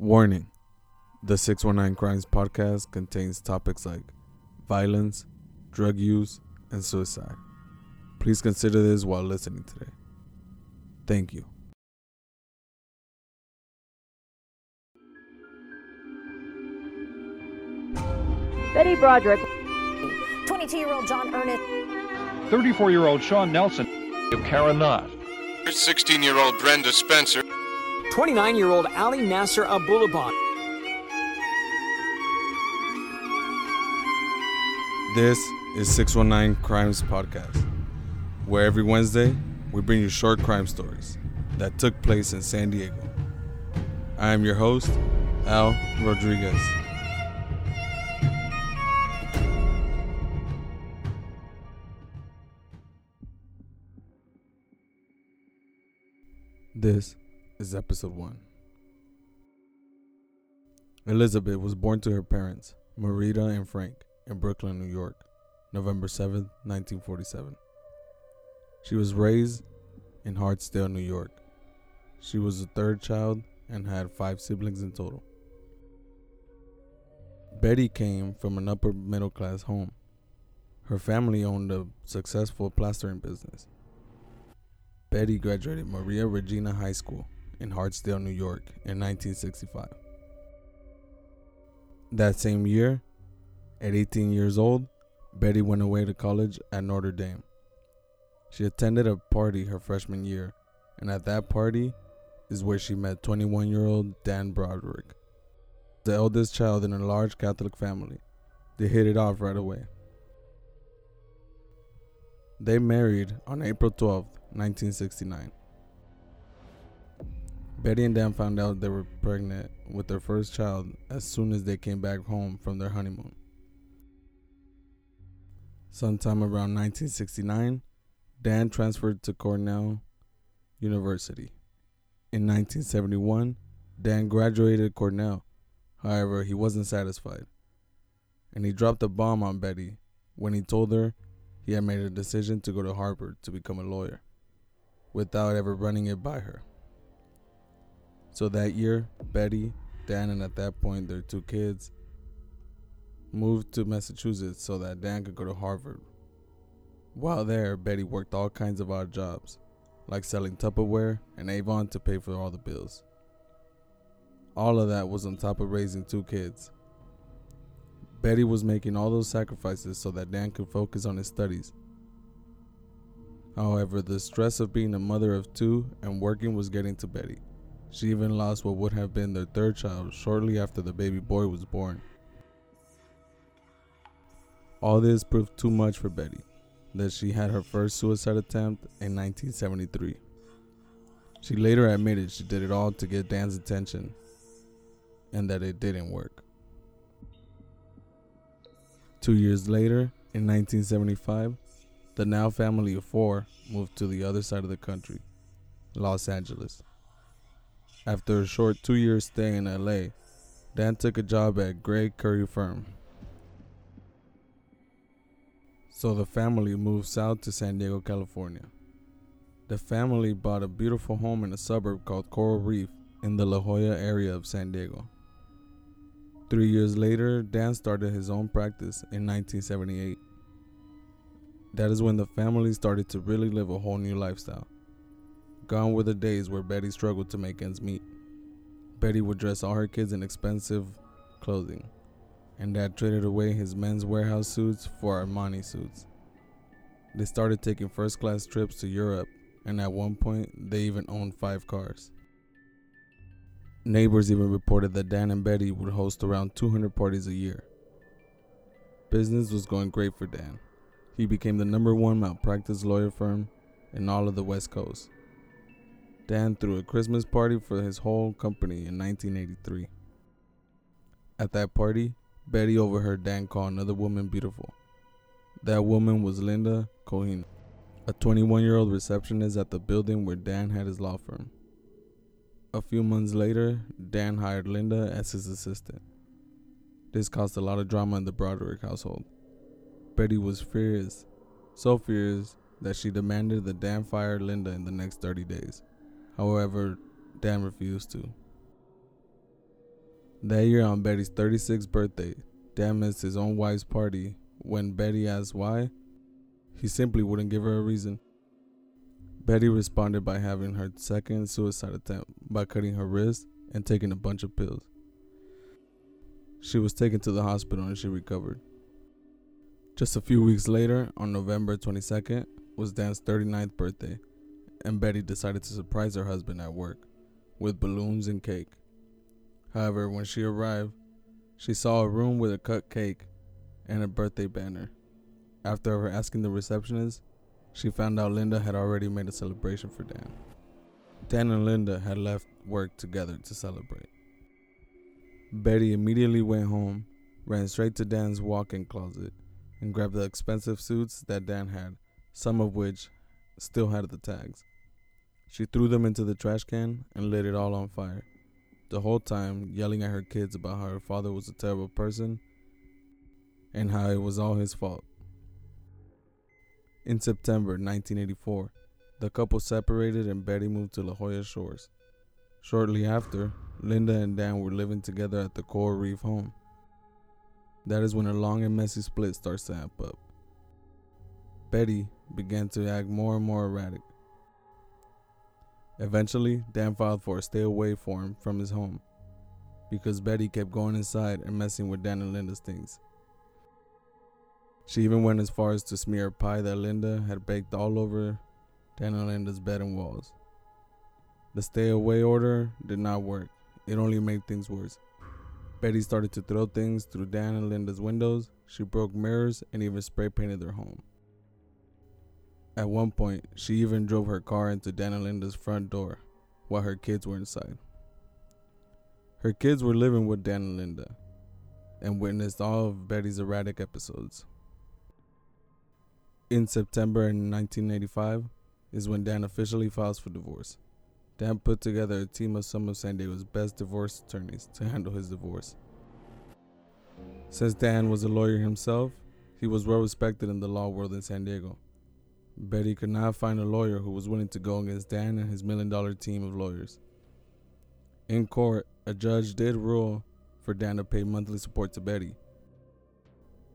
Warning, the 619 Crimes Podcast contains topics like violence, drug use, and suicide. Please consider this while listening today. Thank you. Betty Broderick, 22-year-old John Earnest, 34-year-old Sean Nelson, Kara Knott, 16-year-old Brenda Spencer, 29-year-old Ali Nasser Abulaban. This is 619 Crimes Podcast, where every Wednesday we bring you short crime stories that took place in San Diego. I am your host, Al Rodriguez. This is episode 1. Elizabeth was born to her parents, Marita and Frank, in Brooklyn, New York, November 7, 1947. She was raised in Hartsdale, New York. She was the third child and had 5 siblings in total. Betty came from an upper middle class home. Her family owned a successful plastering business. Betty graduated Maria Regina High School in Hartsdale, New York in 1965. That same year, at 18 years old, Betty went away to college at Notre Dame. She attended a party her freshman year, and at that party is where she met 21-year-old Dan Broderick, the eldest child in a large Catholic family. They hit it off right away. They married on April 12th, 1969. Betty and Dan found out they were pregnant with their first child as soon as they came back home from their honeymoon. Sometime around 1969, Dan transferred to Cornell University. In 1971, Dan graduated Cornell. However, he wasn't satisfied, and he dropped a bomb on Betty when he told her he had made a decision to go to Harvard to become a lawyer, without ever running it by her. So that year, Betty, Dan, and at that point their 2 kids moved to Massachusetts so that Dan could go to Harvard. While there, Betty worked all kinds of odd jobs, like selling Tupperware and Avon to pay for all the bills. All of that was on top of raising 2 kids. Betty was making all those sacrifices so that Dan could focus on his studies. However, the stress of being a mother of 2 and working was getting to Betty. She even lost what would have been their 3rd child shortly after the baby boy was born. All this proved too much for Betty, that she had her first suicide attempt in 1973. She later admitted she did it all to get Dan's attention and that it didn't work. 2 years later, in 1975, the now family of 4 moved to the other side of the country, Los Angeles. After a short 2-year stay in LA, Dan took a job at Gray Curry Firm. So the family moved south to San Diego, California. The family bought a beautiful home in a suburb called Coral Reef in the La Jolla area of San Diego. 3 years later, Dan started his own practice in 1978. That is when the family started to really live a whole new lifestyle. Gone were the days where Betty struggled to make ends meet. Betty would dress all her kids in expensive clothing, and Dad traded away his men's warehouse suits for Armani suits. They started taking first-class trips to Europe, and at one point, they even owned 5 cars. Neighbors even reported that Dan and Betty would host around 200 parties a year. Business was going great for Dan. He became the number 1 malpractice lawyer firm in all of the West Coast. Dan threw a Christmas party for his whole company in 1983. At that party, Betty overheard Dan call another woman beautiful. That woman was Linda Cohen, a 21-year-old receptionist at the building where Dan had his law firm. A few months later, Dan hired Linda as his assistant. This caused a lot of drama in the Broderick household. Betty was furious, so furious that she demanded that Dan fire Linda in the next 30 days. However, Dan refused to. That year on Betty's 36th birthday, Dan missed his own wife's party. When Betty asked why, he simply wouldn't give her a reason. Betty responded by having her second suicide attempt by cutting her wrist and taking a bunch of pills. She was taken to the hospital and she recovered. Just a few weeks later, on November 22nd, was Dan's 39th birthday, and Betty decided to surprise her husband at work with balloons and cake. However, when she arrived, she saw a room with a cut cake and a birthday banner. After her asking the receptionist, she found out Linda had already made a celebration for Dan. Dan and Linda had left work together to celebrate. Betty immediately went home, ran straight to Dan's walk-in closet, and grabbed the expensive suits that Dan had, some of which still had the tags. She threw them into the trash can and lit it all on fire, the whole time yelling at her kids about how her father was a terrible person and how it was all his fault. In September 1984, the couple separated and Betty moved to La Jolla Shores. Shortly after, Linda and Dan were living together at the Coral Reef home. That is when a long and messy split starts to amp up. Betty began to act more and more erratic. Eventually, Dan filed for a stay-away form from his home because Betty kept going inside and messing with Dan and Linda's things. She even went as far as to smear a pie that Linda had baked all over Dan and Linda's bed and walls. The stay-away order did not work. It only made things worse. Betty started to throw things through Dan and Linda's windows. She broke mirrors and even spray-painted their home. At one point, she even drove her car into Dan and Linda's front door while her kids were inside. Her kids were living with Dan and Linda and witnessed all of Betty's erratic episodes. In September 1985 is when Dan officially files for divorce. Dan put together a team of some of San Diego's best divorce attorneys to handle his divorce. Since Dan was a lawyer himself, he was well respected in the law world in San Diego. Betty could not find a lawyer who was willing to go against Dan and his $1 million team of lawyers. In court, a judge did rule for Dan to pay monthly support to Betty.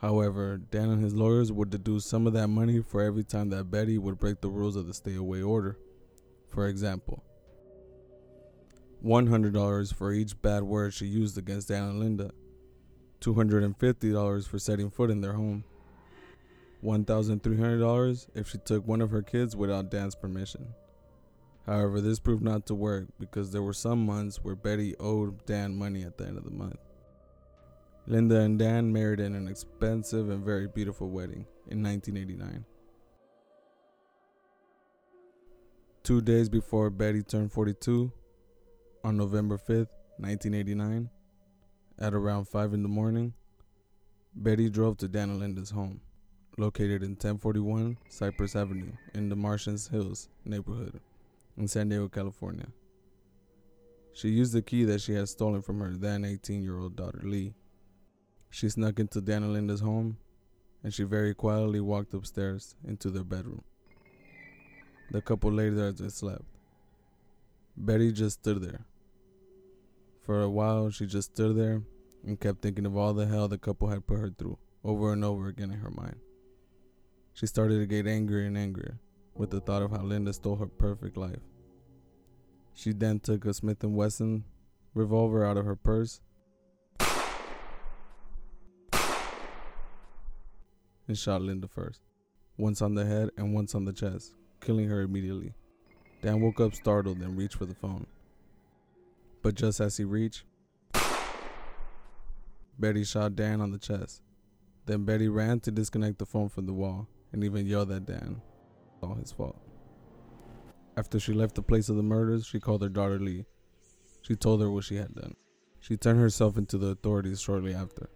However, Dan and his lawyers would deduce some of that money for every time that Betty would break the rules of the stay-away order. For example, $100 for each bad word she used against Dan and Linda, $250 for setting foot in their home, $1,300 if she took one of her kids without Dan's permission. However, this proved not to work because there were some months where Betty owed Dan money at the end of the month. Linda and Dan married in an expensive and very beautiful wedding in 1989. 2 days before Betty turned 42, on November 5th, 1989, at around 5 in the morning, Betty drove to Dan and Linda's home, located in 1041 Cypress Avenue in the Martens Hills neighborhood in San Diego, California. She used the key that she had stolen from her then 18-year-old daughter, Lee. She snuck into Dan and Linda's home, and she very quietly walked upstairs into their bedroom. The couple lay there as they slept. Betty just stood there. For a while, she just stood there and kept thinking of all the hell the couple had put her through, over and over again in her mind. She started to get angrier and angrier with the thought of how Linda stole her perfect life. She then took a Smith & Wesson revolver out of her purse and shot Linda first, once on the head and once on the chest, killing her immediately. Dan woke up startled and reached for the phone. But just as he reached, Betty shot Dan on the chest. Then Betty ran to disconnect the phone from the wall and even yelled at Dan. All his fault. After she left the place of the murders, she called her daughter Lee. She told her what she had done. She turned herself into the authorities shortly after.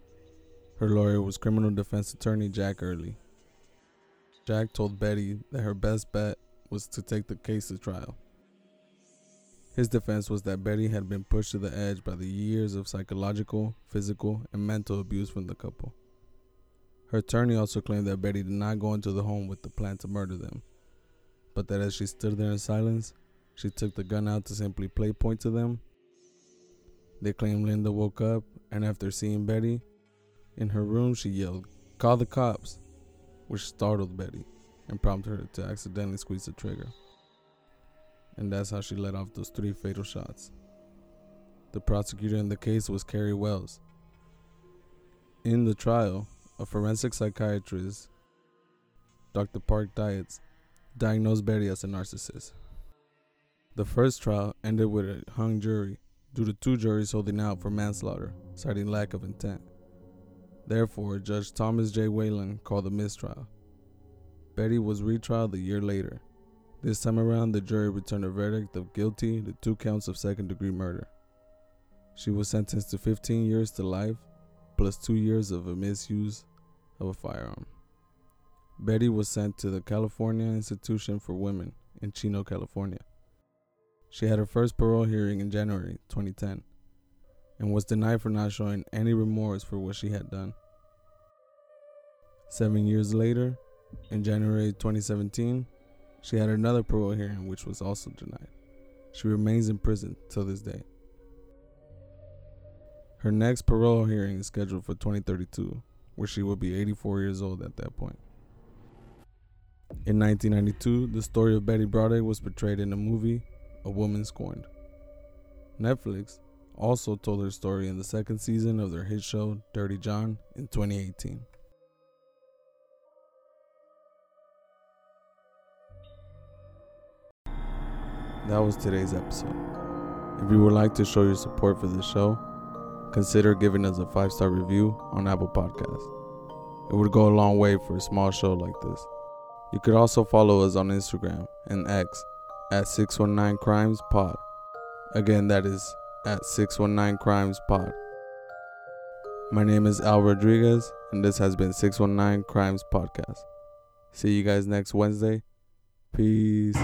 Her lawyer was criminal defense attorney Jack Early. Jack told Betty that her best bet was to take the case to trial. His defense was that Betty had been pushed to the edge by the years of psychological, physical, and mental abuse from the couple. Her attorney also claimed that Betty did not go into the home with the plan to murder them, but that as she stood there in silence, she took the gun out to simply play point to them. They claim Linda woke up, and after seeing Betty in her room, she yelled, "Call the cops," which startled Betty and prompted her to accidentally squeeze the trigger. And that's how she let off those 3 fatal shots. The prosecutor in the case was Carrie Wells. In the trial, a forensic psychiatrist, Dr. Park Dietz, diagnosed Betty as a narcissist. The first trial ended with a hung jury due to 2 juries holding out for manslaughter, citing lack of intent. Therefore, Judge Thomas J. Whalen called a mistrial. Betty was retrialed a year later. This time around, the jury returned a verdict of guilty to 2 counts of second-degree murder. She was sentenced to 15 years to life, plus 2 years of a misuse of a firearm. Betty was sent to the California Institution for Women in Chino, California. She had her first parole hearing in January 2010 and was denied for not showing any remorse for what she had done. 7 years later, in January 2017, she had another parole hearing which was also denied. She remains in prison till this day. Her next parole hearing is scheduled for 2032, where she will be 84 years old at that point. In 1992, the story of Betty Broderick was portrayed in the movie A Woman Scorned. Netflix also told her story in the 2nd season of their hit show Dirty John in 2018. That was today's episode. If you would like to show your support for this show, consider giving us a 5-star review on Apple Podcasts. It would go a long way for a small show like this. You could also follow us on Instagram and X at 619 Crimes Pod. Again, that is at 619 Crimes Pod. My name is Al Rodriguez, and this has been 619 Crimes Podcast. See you guys next Wednesday. Peace.